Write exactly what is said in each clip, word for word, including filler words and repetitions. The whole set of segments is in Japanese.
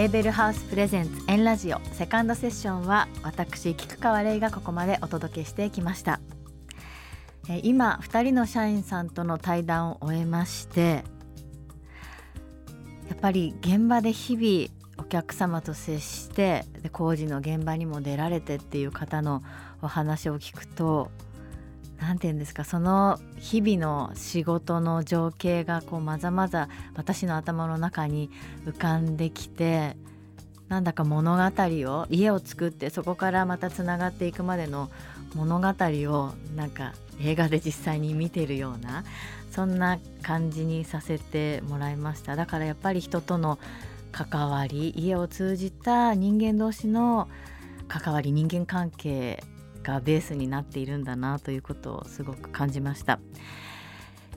ヘーベルハウスプレゼンツエンラジオセカンドセッションは、私菊川玲がここまでお届けしてきました。今ふたりの社員さんとの対談を終えまして、やっぱり現場で日々お客様と接して、で工事の現場にも出られてっていう方のお話を聞くと、なんて言うんですか、その日々の仕事の情景がこうまざまざ私の頭の中に浮かんできて、なんだか物語を、家を作ってそこからまたつながっていくまでの物語を、なんか映画で実際に見ているような、そんな感じにさせてもらいました。だからやっぱり人との関わり、家を通じた人間同士の関わり、人間関係がベースになっているんだなということをすごく感じました。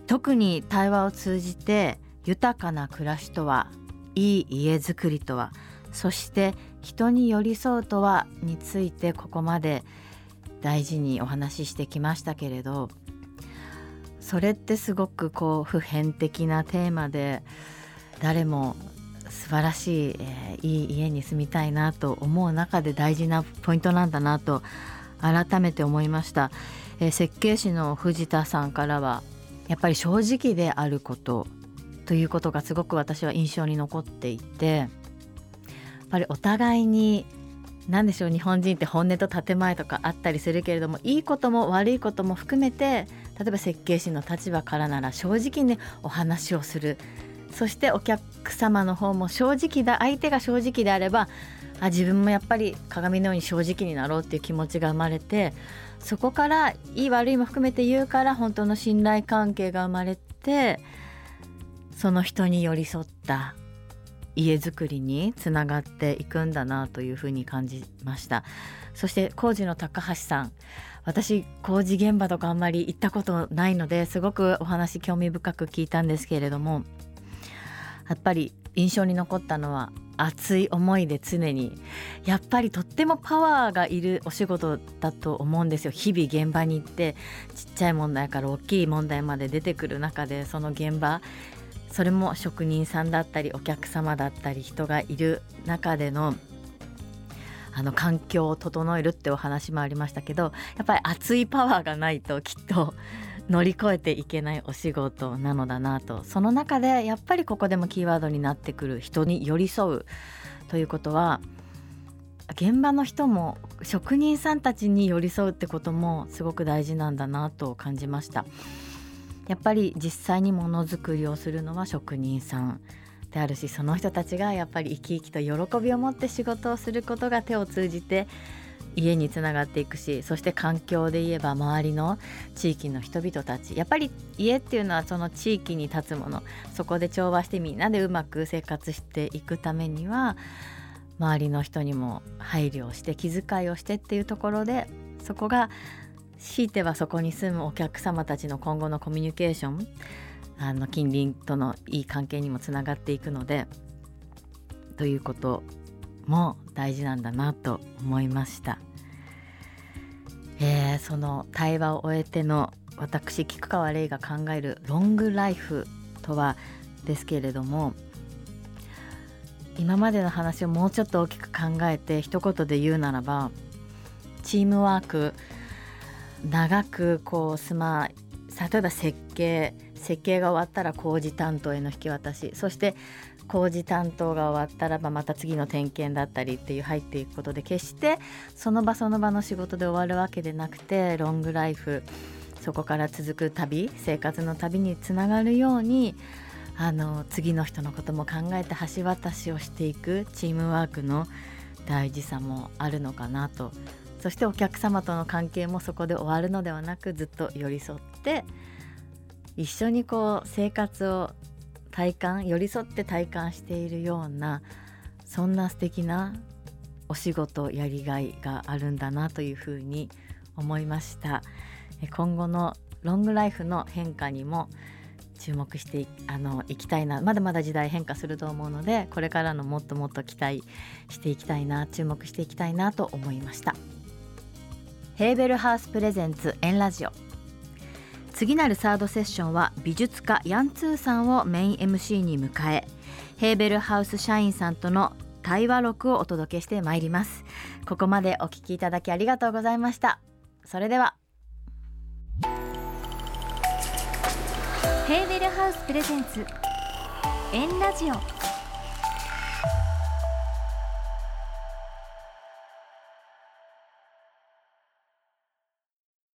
特に対話を通じて、豊かな暮らしとは、いい家づくりとは、そして人に寄り添うとはについて、ここまで大事にお話ししてきましたけれど、それってすごくこう普遍的なテーマで、誰も素晴らしい、えー、いい家に住みたいなと思う中で大事なポイントなんだなと改めて思いました。えー、設計士の藤田さんからは、やっぱり正直であることということがすごく私は印象に残っていて、やっぱりお互いに何でしょう、日本人って本音と建前とかあったりするけれども、いいことも悪いことも含めて、例えば設計士の立場からなら正直にお話をする、そしてお客様の方も正直だ、相手が正直であれば、あ、自分もやっぱり鏡のように正直になろうっていう気持ちが生まれて、そこからいい悪いも含めて言うから、本当の信頼関係が生まれて、その人に寄り添った家づくりにつながっていくんだなというふうに感じました。そして工事の高橋さん、私工事現場とかあんまり行ったことないので、すごくお話興味深く聞いたんですけれども、やっぱり印象に残ったのは、熱い思いで常に、やっぱりとってもパワーがいるお仕事だと思うんですよ。日々現場に行って、ちっちゃい問題から大きい問題まで出てくる中で、その現場、それも職人さんだったりお客様だったり人がいる中での、あの環境を整えるってお話もありましたけど、やっぱり熱いパワーがないときっと乗り越えていけないお仕事なのだなと。その中でやっぱりここでもキーワードになってくる人に寄り添うということは、現場の人も職人さんたちに寄り添うってこともすごく大事なんだなと感じました。やっぱり実際にものづくりをするのは職人さんであるし、その人たちがやっぱり生き生きと喜びを持って仕事をすることが、手を通じて家につながっていくし、そして環境で言えば周りの地域の人々たち、やっぱり家っていうのはその地域に立つもの、そこで調和してみんなでうまく生活していくためには、周りの人にも配慮をして気遣いをしてっていうところで、そこが強いてはそこに住むお客様たちの今後のコミュニケーション、あの近隣とのいい関係にもつながっていくので、ということも大事なんだなと思いました。えー、その対話を終えての私菊川玲が考えるロングライフとはですけれども、今までの話をもうちょっと大きく考えて一言で言うならば、チームワーク、長くこうスマ例えば設計設計が終わったら工事担当への引き渡し、そして工事担当が終わったらばまた次の点検だったりっていう入っていくことで、決してその場その場の仕事で終わるわけでなくて、ロングライフ、そこから続く旅、生活の旅につながるように、あの次の人のことも考えて橋渡しをしていくチームワークの大事さもあるのかなと。そしてお客様との関係もそこで終わるのではなく、ずっと寄り添って一緒にこう生活を体感、寄り添って体感しているような、そんな素敵なお仕事、やりがいがあるんだなというふうに思いました。今後のロングライフの変化にも注目して い, あのいきたいな。まだまだ時代変化すると思うので、これからのもっともっと期待していきたいな、注目していきたいなと思いました。ヘーベルハウスプレゼンツエンラジオ、次なるサードセッションは美術家ヤンツーさんをメイン エムシー に迎え、ヘーベルハウス社員さんとの対話録をお届けしてまいります。ここまでお聞きいただきありがとうございました。それではヘーベルハウスプレゼンツ円ラジオ。